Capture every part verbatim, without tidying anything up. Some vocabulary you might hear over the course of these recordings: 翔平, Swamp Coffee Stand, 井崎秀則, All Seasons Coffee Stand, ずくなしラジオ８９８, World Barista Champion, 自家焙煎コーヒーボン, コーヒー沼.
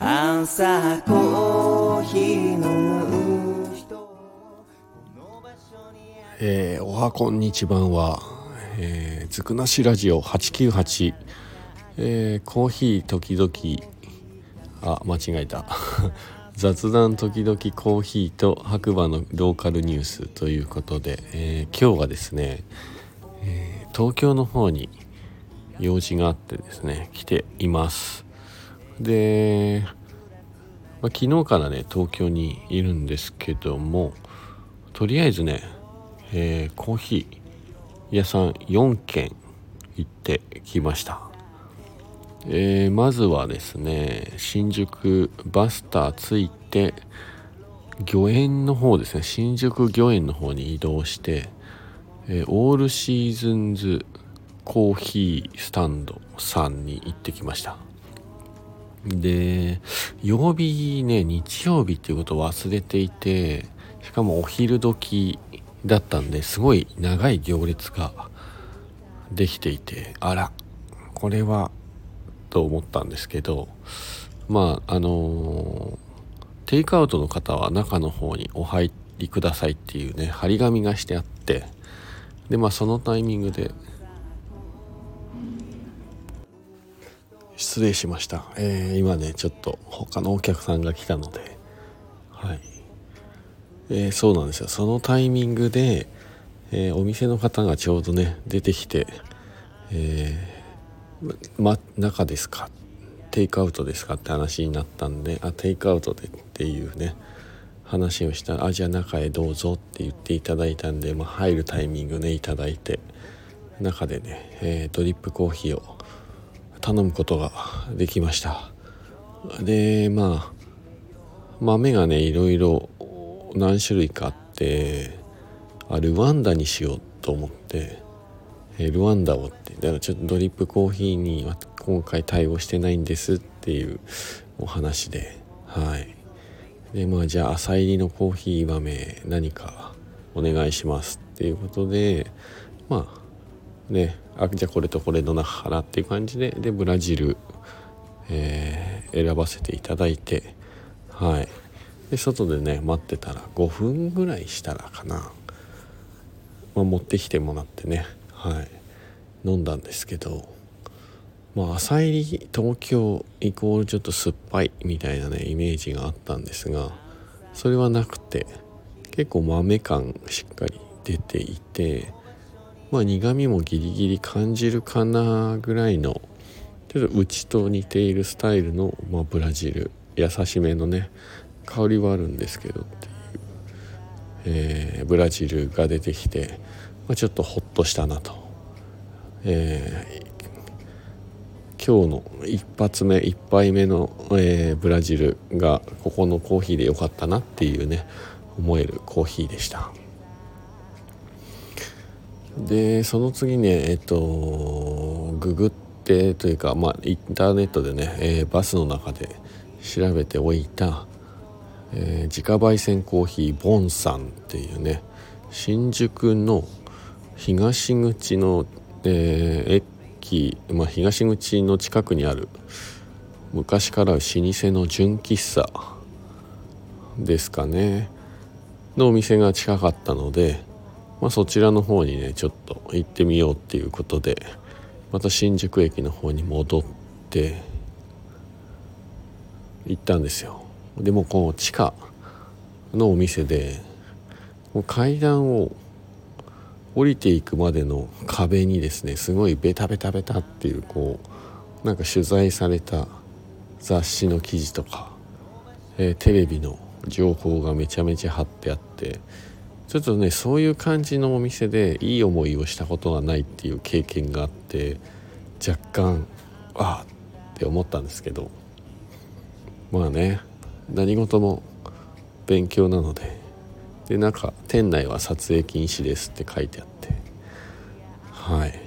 朝コーヒー飲む人、えー、おはこんにちばんは、えー、ずくなしラジオはちきゅうはち、えー、コーヒー時々あ間違えた雑談時々コーヒーと白馬のローカルニュースということで、えー、今日はですね、えー、東京の方に用事があってですね来ています。で、まあ、昨日からね東京にいるんですけども、とりあえずね、えー、コーヒー屋さんよんけん行ってきました。えー、まずはですね新宿バスターついて御苑の方ですね、新宿御苑の方に移動して、えー、オールシーズンズコーヒースタンドさんに行ってきました。で、曜日ね日曜日っていうことを忘れていて、しかもお昼時だったんですごい長い行列ができていて、あらこれはと思ったんですけど、まああのー、テイクアウトの方は中の方にお入りくださいっていうね張り紙がしてあって、でまあそのタイミングで失礼しました、えー、今ねちょっと他のお客さんが来たので、はい、えー、そうなんですよ。そのタイミングで、えー、お店の方がちょうどね出てきて、えーま、中ですかテイクアウトですかって話になったんで、あテイクアウトでっていうね話をした、あじゃあ中へどうぞって言っていただいたんで、まあ、入るタイミングねいただいて、中でね、えー、ドリップコーヒーを頼むことができました。でまあ豆がねいろいろ何種類かあって、あルワンダにしようと思ってルワンダをってだからちょっとドリップコーヒーには今回対応してないんですっていうお話で、はい。でまあじゃあ朝入りのコーヒー豆何かお願いしますっていうことで、まあねあじゃあこれとこれの中からっていう感じで、でブラジル、えー、選ばせていただいて、はい。で外でね待ってたらごふんぐらいしたらかな、まあ、持ってきてもらってね。はい、飲んだんですけど、まあ、朝入り東京イコールちょっと酸っぱいみたいなねイメージがあったんですが、それはなくて結構豆感しっかり出ていて、まあ、苦みもギリギリ感じるかなぐらいのちょっとうちと似ているスタイルの、まあ、ブラジル優しめのね香りはあるんですけどっていう、えー、ブラジルが出てきてちょっとホッとしたなと、えー、今日の一発目一杯目の、えー、ブラジルがここのコーヒーで良かったなっていうね思えるコーヒーでした。でその次ねえっとググってというか、まあ、インターネットでね、えー、バスの中で調べておいた、えー、自家焙煎コーヒーボンさんっていうね新宿の東口の、えー、駅、まあ、東口の近くにある昔から老舗の純喫茶ですかねのお店が近かったので、まあ、そちらの方にねちょっと行ってみようっていうことで、また新宿駅の方に戻って行ったんですよ。でもこの地下のお店でもう階段を降りていくまでの壁にですねすごいベタベタベタっていうこうなんか取材された雑誌の記事とか、えー、テレビの情報がめちゃめちゃ貼ってあって、ちょっとねそういう感じのお店でいい思いをしたことがないっていう経験があって、若干あーって思ったんですけど、まあね何事も勉強なので、でなんか店内は撮影禁止ですって書いてあって、はい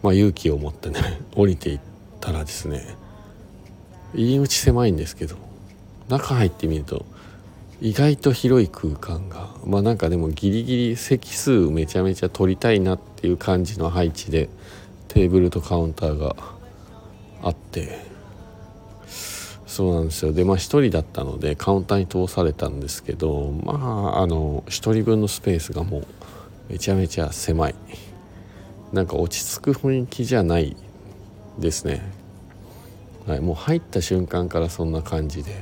まあ勇気を持ってね降りていったらですね、入り口狭いんですけど中入ってみると意外と広い空間が、まあなんかでもギリギリ席数めちゃめちゃ取りたいなっていう感じの配置でテーブルとカウンターがあって、そうなんですよ。で、まあ一人だったのでカウンターに通されたんですけど、まああの一人分のスペースがもうめちゃめちゃ狭い。なんか落ち着く雰囲気じゃないですね。はい、もう入った瞬間からそんな感じで。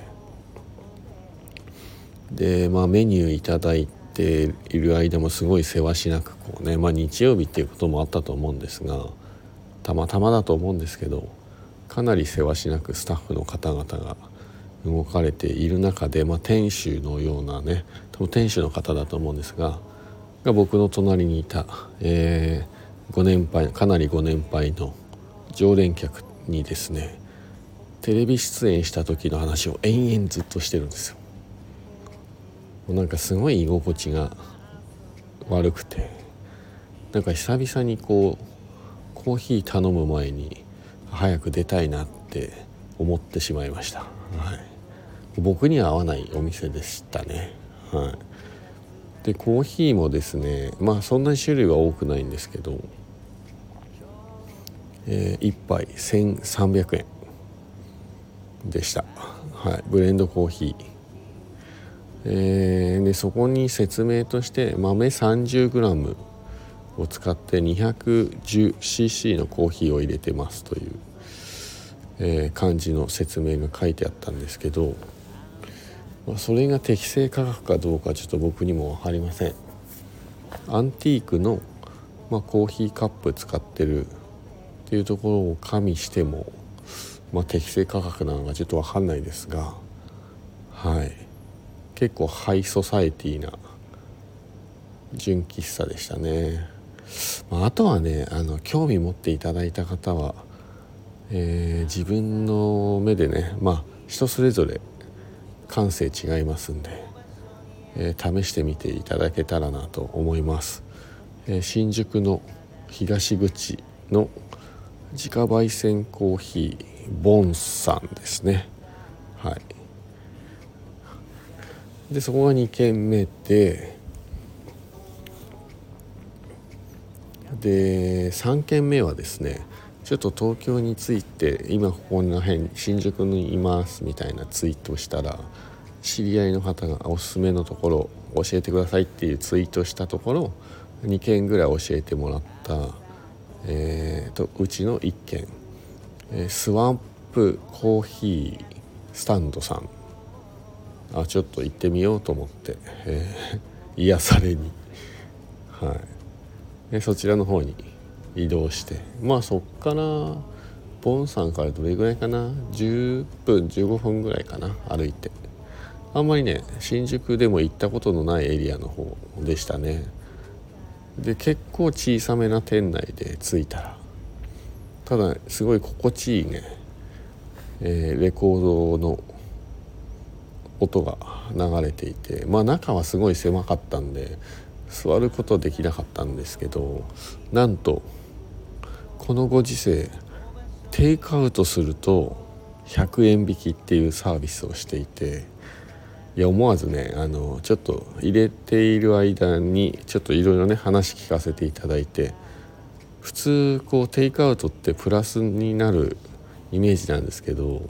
で、まあメニューいただいている間もすごいせわしなくこうね、まあ日曜日っていうこともあったと思うんですが、たまたまだと思うんですけど、かなりせわしなくスタッフの方々が動かれている中で、まあ、店主のようなね、多分店主の方だと思うんですが、が僕の隣にいた、えー、ご年配かなりご年配の常連客にですね、テレビ出演した時の話を延々ずっとしてるんですよ。もうなんかすごい居心地が悪くて、なんか久々にこうコーヒー頼む前に早く出たいなって思ってしまいました。はい、僕には合わないお店でしたね。はい、でコーヒーもですね、まあそんなに種類は多くないんですけど、えー、いっぱいせんさんびゃくえんでした。はい、ブレンドコーヒー、えー、でそこに説明として豆 さんじゅうグラムを使って にひゃくじゅうシーシー のコーヒーを入れてますという、えー、感じの説明が書いてあったんですけど、まあ、それが適正価格かどうかちょっと僕にも分かりません。アンティークの、まあ、コーヒーカップ使ってるっていうところを加味しても、まあ、適正価格なのがちょっと分かんないですが、はい、結構ハイソサエティな純喫茶でしたね。あとはね、あの興味持っていただいた方は、えー、自分の目でね、まあ人それぞれ感性違いますんで、えー、試してみていただけたらなと思います。えー、新宿の東口の自家焙煎コーヒーボンさんですね。はい、でそこがにけんめで、でさんけんめはですね、ちょっと東京について今ここの辺新宿にいますみたいなツイートをしたら、知り合いの方がおすすめのところを教えてくださいっていうツイートしたところ、にけんぐらい教えてもらった、えー、とうちのいっけん、スワンプコーヒースタンドさん、あちょっと行ってみようと思って、えー、癒されに、はい、そちらの方に移動して、まあそっからボンさんからどれぐらいかな、じゅっぷんじゅうごふんぐらいかな、歩いて。あんまりね新宿でも行ったことのないエリアの方でしたね。で結構小さめな店内で着いたら、ただすごい心地いいね、えー、レコードの音が流れていて、まあ中はすごい狭かったんで座ることできなかったんですけど、なんとこのご時世テイクアウトするとひゃくえん引きっていうサービスをしていて、いや思わずね、あのちょっと入れている間にちょっといろいろね話聞かせていただいて、普通こうテイクアウトってプラスになるイメージなんですけど、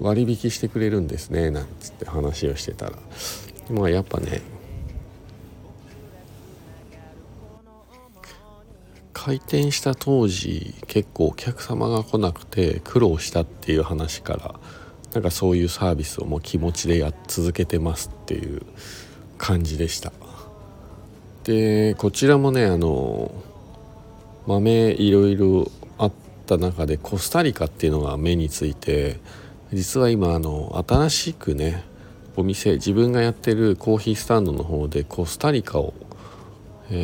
割引してくれるんですねなんつって話をしてたら、まあやっぱね開店した当時結構お客様が来なくて苦労したっていう話から、なんかそういうサービスをもう気持ちでや続けてますっていう感じでした。でこちらもね、あの豆いろいろあった中でコスタリカっていうのが目について、実は今あの新しくねお店、自分がやってるコーヒースタンドの方でコスタリカを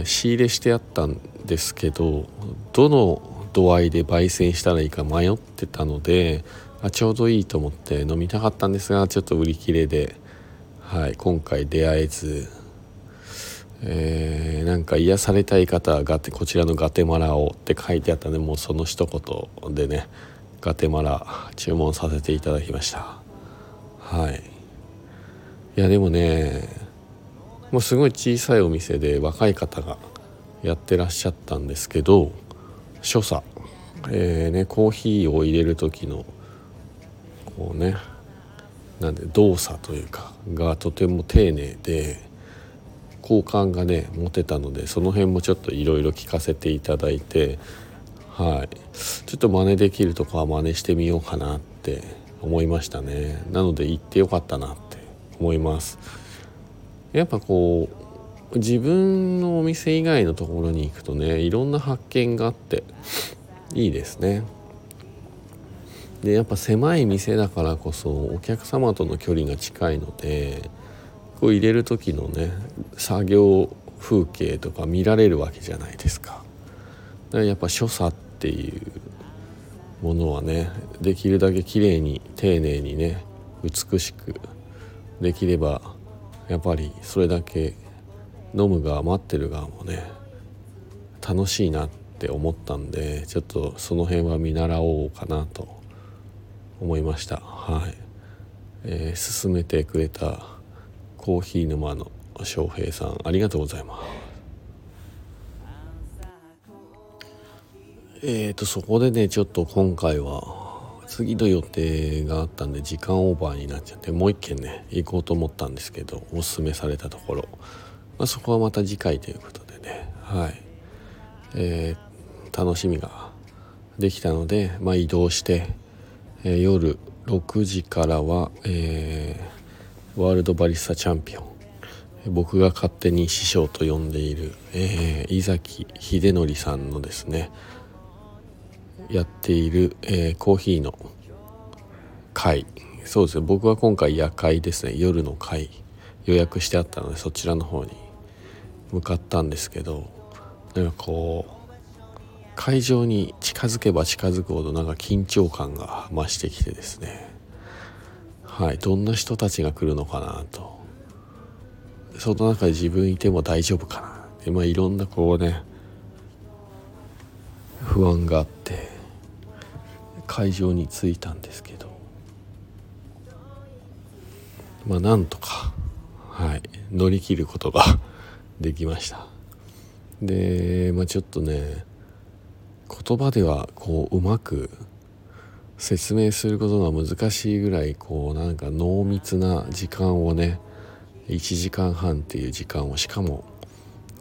仕入れしてあったんですけど、どの度合いで焙煎したらいいか迷ってたので、あちょうどいいと思って飲みたかったんですが、ちょっと売り切れで、はい、今回出会えず、えー、なんか癒されたい方はガテこちらのガテマラをって書いてあったので、もうその一言でねガテマラ注文させていただきました。はい、いやでもね、もうすごい小さいお店で若い方がやってらっしゃったんですけど、所作、えーね、コーヒーを入れる時のこうね、なんで動作というかがとても丁寧で好感がね持てたので、その辺もちょっといろいろ聞かせていただいて、はい、ちょっと真似できるとこは真似してみようかなって思いましたね。なので行ってよかったなって思います。やっぱこう自分のお店以外のところに行くとね、いろんな発見があっていいですね。でやっぱ狭い店だからこそお客様との距離が近いので、こう入れる時のね作業風景とか見られるわけじゃないですか。だからやっぱ所作っていうものはね、できるだけ綺麗に丁寧にね美しくできれば、やっぱりそれだけ飲む側待ってる側もね楽しいなって思ったんで、ちょっとその辺は見習おうかなと思いました。はい、えー、勧めてくれたコーヒー沼の翔平さん、ありがとうございます。えーとそこでねちょっと今回は次の予定があったんで時間オーバーになっちゃって、もう一軒ね行こうと思ったんですけど、おすすめされたところ、まあ、そこはまた次回ということでね、はい、えー、楽しみができたので、まあ、移動して夜ろくじからは、えー、ワールドバリスタチャンピオン、僕が勝手に師匠と呼んでいる、えー、井崎秀則さんのですねやっている、えー、コーヒーの会、そうですね、僕は今回夜会ですね、夜の会予約してあったのでそちらの方に向かったんですけど、なんかこう会場に近づけば近づくほどなんか緊張感が増してきてですね、はい、どんな人たちが来るのかなと、その中で自分いても大丈夫かなって、まあ、いろんなこうね不安があって会場に着いたんですけど、まあなんとか、はい、乗り切ることができました。で、まあ、ちょっとね言葉ではこううまく説明することが難しいぐらい、こうなんか濃密な時間をねいちじかんはんっていう時間を、しかも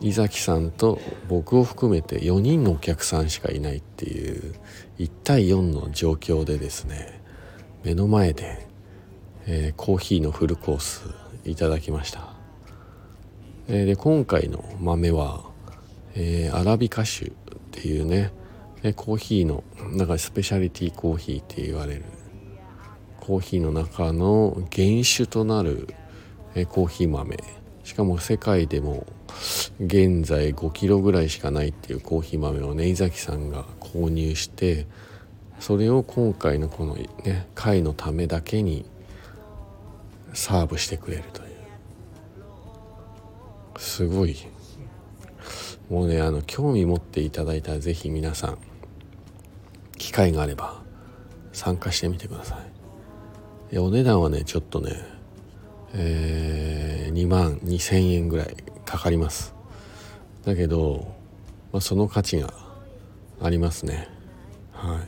井崎さんと僕を含めてよにんのお客さんしかいないっていういちたいよんの状況でですね、目の前で、えー、コーヒーのフルコースいただきました。えー、で今回の豆は、えー、アラビカ種っていうねコーヒーのなんかスペシャリティコーヒーって言われるコーヒーの中の原種となるコーヒー豆、しかも世界でも現在ごキロぐらいしかないっていうコーヒー豆をね井崎さんが購入して、それを今回のこのね会のためだけにサーブしてくれるという、すごいもうねあの興味持っていただいたらぜひ皆さん機会があれば参加してみてください。お値段はねちょっとね、えー、にまんにせんえんぐらいかかります。だけど、まあ、その価値がありますね。は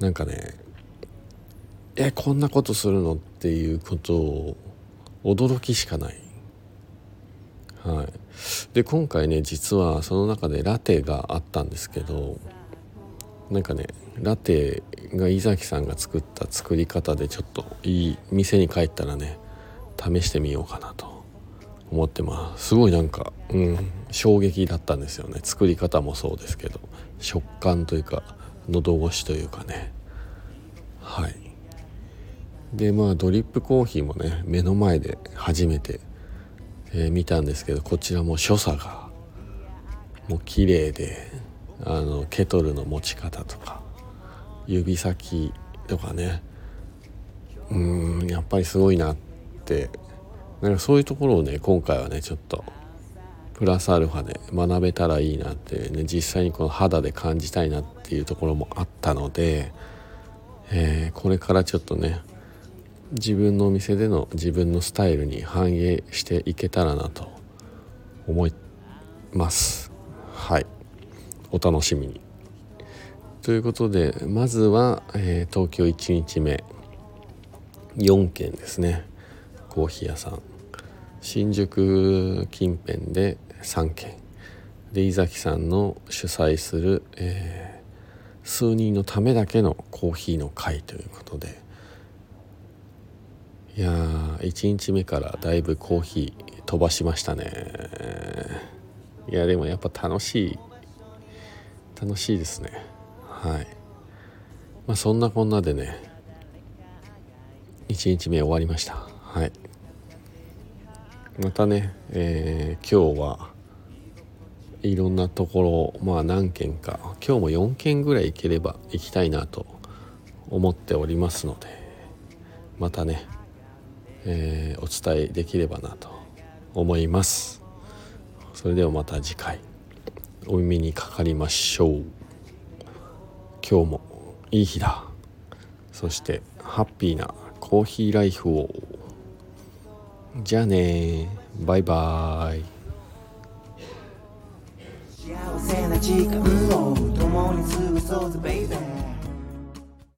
い。なんかね、えこんなことするのっていうことを驚きしかない。はい。で今回ね実はその中でラテがあったんですけど、なんかねラテが井崎さんが作った作り方でちょっといい店に帰ったらね試してみようかなと思ってます。すごいなんか、うん、衝撃だったんですよね。作り方もそうですけど食感というか喉越しというかね、はい。でまあドリップコーヒーもね目の前で初めてえー、見たんですけど、こちらも所作がもう綺麗で、あのケトルの持ち方とか指先とかね、うーんやっぱりすごいなって、なんかそういうところをね今回はねちょっとプラスアルファで学べたらいいなって、ね、実際にこの肌で感じたいなっていうところもあったので、えー、これからちょっとね自分のお店での自分のスタイルに反映していけたらなと思います。はい、お楽しみにということで、まずは、えー、東京いちにちめよんけんですね。コーヒー屋さん、新宿近辺でさんけんで、井崎さんの主催する、えー、数人のためだけのコーヒーの会ということで、いやーいちにちめからだいぶコーヒー飛ばしましたね。いやでもやっぱ楽しい楽しいですね。はい、まあ、そんなこんなでねいちにちめ終わりました。はい、またね、えー、今日はいろんなところ、まあ何軒か、今日もよんけんぐらい行ければ行きたいなと思っておりますので、またね、えー、お伝えできればなと思います。それではまた次回お耳にかかりましょう。今日もいい日だ。そしてハッピーなコーヒーライフを。じゃあね、バイバイ。幸せな時間を共に過ごそうぜ、ベイベー。